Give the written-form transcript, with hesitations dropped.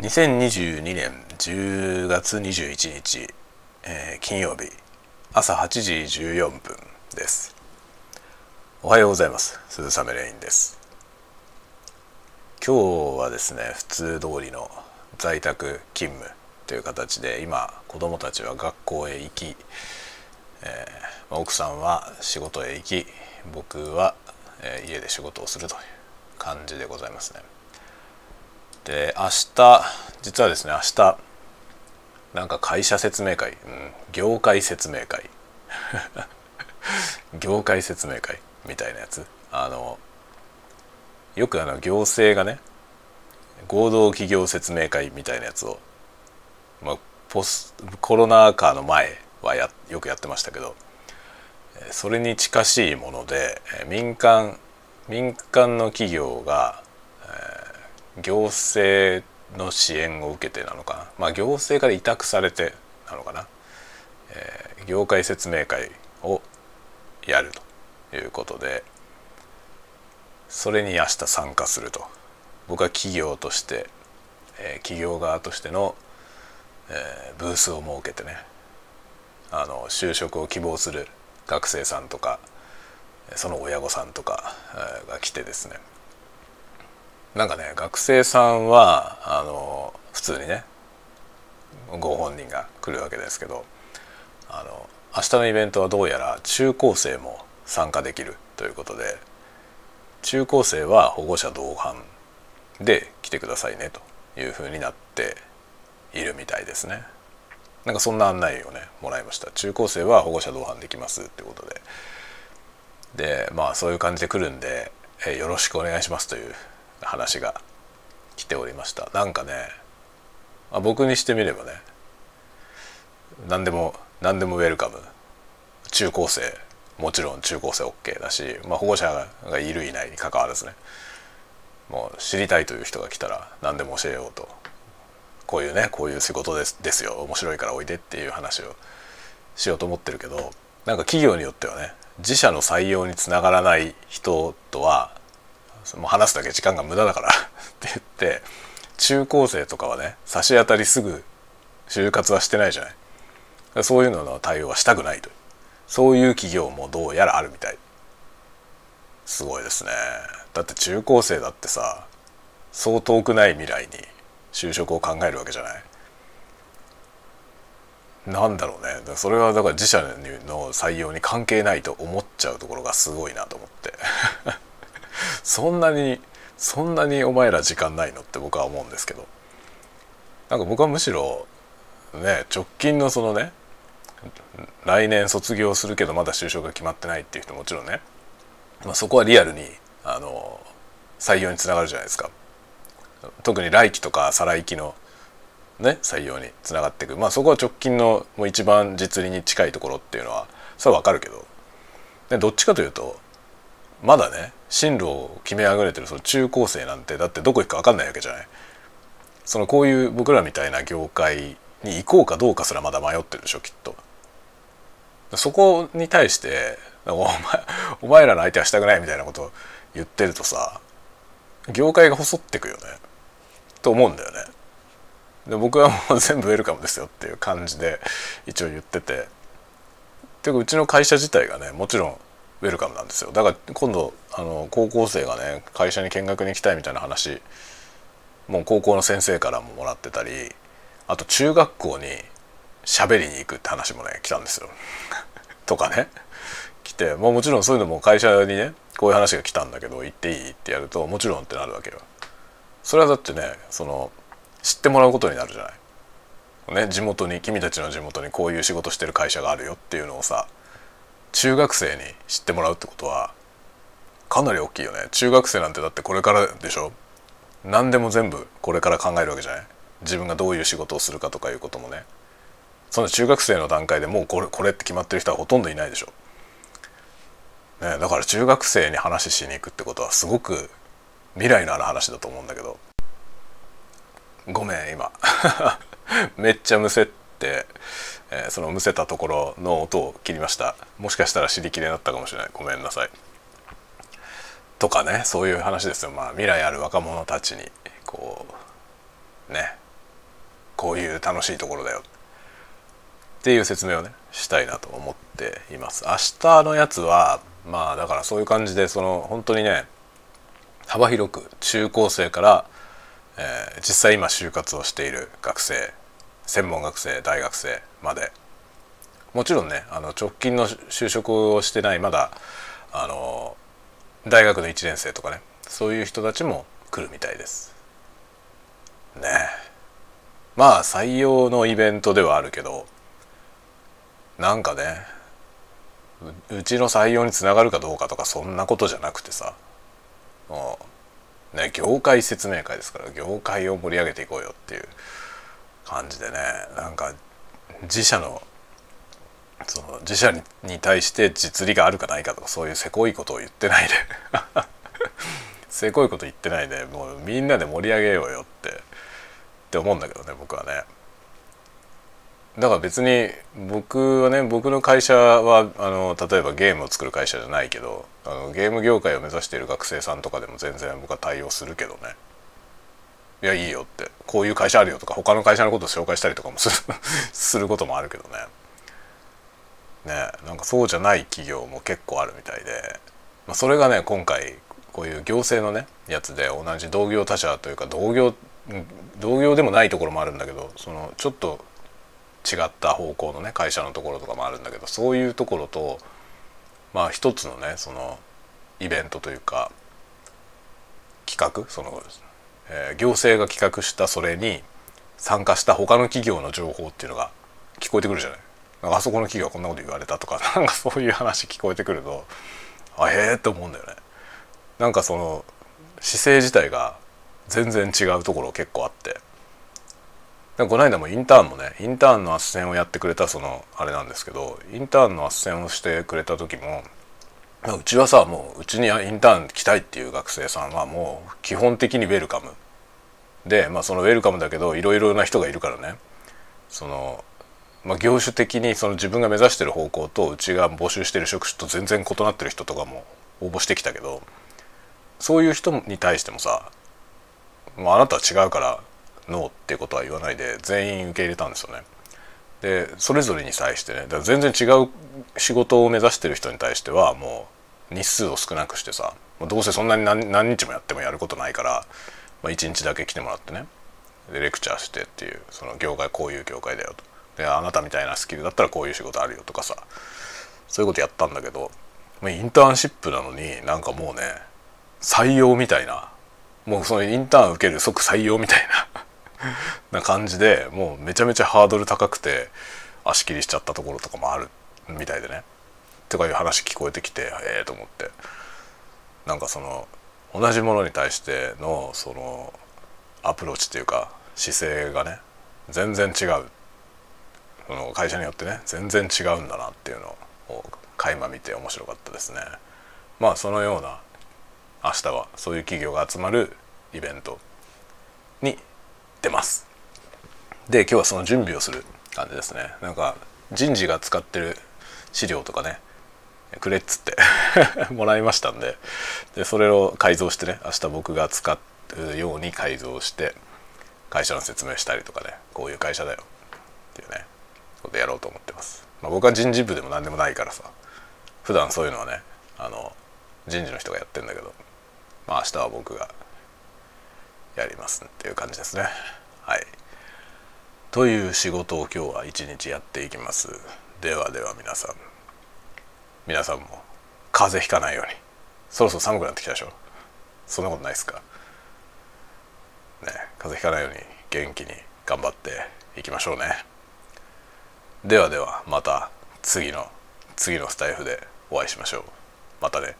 2022年10月21日、金曜日朝8時14分です。おはようございます。鈴雨レインです。今日はですね、普通通りの在宅勤務という形で、今子どもたちは学校へ行き、奥さんは仕事へ行き、僕は、家で仕事をするという感じでございますね。で、明日、実はですね、明日なんか会社説明会、業界説明会業界説明会みたいなやつ、よく行政がね、合同企業説明会みたいなやつを、コロナ禍の前はよくやってましたけど、それに近しいもので、民間の企業が行政の支援を受けてなのかな、行政から委託されてなのかな、業界説明会をやるということで、それに明日参加すると。僕は企業として、企業側としての、ブースを設けてね、就職を希望する学生さんとかその親御さんとか、が来てですね、なんかね、学生さんは普通にね、ご本人が来るわけですけど、明日のイベントはどうやら中高生も参加できるということで、中高生は保護者同伴で来てくださいねというふうになっているみたいですね。なんかそんな案内をね、もらいました。中高生は保護者同伴できますってことで、そういう感じで来るんで、よろしくお願いしますという話が来ておりました。なんかね、僕にしてみればね、何でもウェルカム、中高生もちろん中高生 OK だし、保護者がいるいないに関わらずね、もう知りたいという人が来たら何でも教えようと、こういう仕事ですよ、面白いからおいでっていう話をしようと思ってるけど、なんか企業によってはね、自社の採用につながらない人とはもう話すだけ時間が無駄だからって言って、中高生とかはね、差し当たりすぐ就活はしてないじゃない、そういうのの対応はしたくないと、そういう企業もどうやらあるみたい。すごいですね。だって中高生だってさ、そう遠くない未来に就職を考えるわけじゃない。なんだろうね、それはだから自社の採用に関係ないと思っちゃうところがすごいなと思ってそんなにお前ら時間ないのって僕は思うんですけど、なんか僕はむしろね、直近のそのね、来年卒業するけどまだ就職が決まってないっていう人もちろんね、そこはリアルに採用につながるじゃないですか。特に来期とか再来期のね、採用につながっていく、そこは直近のもう一番実利に近いところっていうのはそれは分かるけど、でどっちかというとまだね、進路を決めあぐれてるその中高生なんて、だってどこ行くか分かんないわけじゃない。そのこういう僕らみたいな業界に行こうかどうかすらまだ迷ってるでしょ、きっと。そこに対してお前らの相手はしたくないみたいなことを言ってるとさ、業界が細ってくよねと思うんだよね。で僕はもう全部ウェルカムですよっていう感じで一応言ってて、てかうちの会社自体がね、もちろんウェルカムなんですよ。だから今度高校生がね、会社に見学に行きたいみたいな話、もう高校の先生からももらってたり、あと中学校に喋りに行くって話もね、来たんですよとかね、来て、もちろんそういうのも会社にね、こういう話が来たんだけど行っていいってやると、もちろんってなるわけよ。それはだってね、知ってもらうことになるじゃない、ね、地元に、君たちの地元にこういう仕事してる会社があるよっていうのをさ、中学生に知ってもらうってことはかなり大きいよね。中学生なんてだってこれからでしょ、何でも全部これから考えるわけじゃない。自分がどういう仕事をするかとかいうこともね、その中学生の段階でもうこれって決まってる人はほとんどいないでしょ、ね、だから中学生に話しに行くってことはすごく未来のある話だと思うんだけど、ごめん今めっちゃむせって、そのむせたところの音を切りました。もしかしたら知りきれになったかもしれない、ごめんなさい。とかね、そういう話ですよ。未来ある若者たちにこうね、楽しいところだよっていう説明をねしたいなと思っています。明日のやつはまあだからそういう感じでその本当にね幅広く中高生から、実際今就活をしている学生、専門学生、大学生まで、もちろんね直近の就職をしてないまだ大学の1年生とかねそういう人たちも来るみたいですね。まあ採用のイベントではあるけどなんかねうちの採用につながるかどうかとかそんなことじゃなくてさ、もうね業界説明会ですから業界を盛り上げていこうよっていう感じでね、なんか自社に対して実利があるかないかとかそういうせこいことを言ってないでせこいこと言ってないでもうみんなで盛り上げようよって思うんだけどね僕はね。だから別に僕はね僕の会社は例えばゲームを作る会社じゃないけどゲーム業界を目指している学生さんとかでも全然僕は対応するけどね、いやいいよってこういう会社あるよとか他の会社のことを紹介したりとかもすることもあるけどね。なんかそうじゃない企業も結構あるみたいで、まあ、それがね今回こういう行政のねやつで同じ同業他社というか同業でもないところもあるんだけどそのちょっと違った方向のね会社のところとかもあるんだけどそういうところとまあ一つのねそのイベントというか企画その、行政が企画したそれに参加した他の企業の情報っていうのが聞こえてくるじゃない。なんかあそこの企業はこんなこと言われたとかなんかそういう話聞こえてくるとあへえって思うんだよね。なんかその姿勢自体が全然違うところ結構あって、この間もインターンの斡旋をやってくれたそのあれなんですけどインターンの斡旋をしてくれた時もうちはさもううちにインターン来たいっていう学生さんはもう基本的にウェルカムで、まあそのウェルカムだけどいろいろな人がいるからねそのまあ、業種的にその自分が目指してる方向とうちが募集してる職種と全然異なってる人とかも応募してきたけどそういう人に対してもさもうあなたは違うからノーってことは言わないで全員受け入れたんですよね。でそれぞれに対してねだから全然違う仕事を目指してる人に対してはもう日数を少なくしてさどうせそんなに 何日もやってもやることないから、まあ、1日だけ来てもらってねでレクチャーしてっていうその業界こういう業界だよとであなたみたいなスキルだったらこういう仕事あるよとかさそういうことやったんだけどインターンシップなのになんかもうね採用みたいなもうそのインターン受ける即採用みたいな感じでもうめちゃめちゃハードル高くて足切りしちゃったところとかもあるみたいでねとかいう話聞こえてきてと思ってなんかその同じものに対してのそのアプローチっていうか姿勢がね全然違う会社によってね全然違うんだなっていうのを垣間見て面白かったですね。まあそのような明日はそういう企業が集まるイベントに出ます。で今日はその準備をする感じですね。なんか人事が使ってる資料とかねくれっつってもらいましたん でそれを改造してね明日僕が使うように改造して会社の説明したりとかねこういう会社だよっていうねことやろうと思ってます。まあ、僕は人事部でも何でもないからさ普段そういうのはね人事の人がやってるんだけど、まあ、明日は僕がやりますっていう感じですね。はいという仕事を今日は一日やっていきます。ではでは皆さんも風邪ひかないように。そろそろ寒くなってきたでしょ。そんなことないですかね。風邪ひかないように元気に頑張っていきましょうね。ではではまた次のスタイフでお会いしましょう。またね。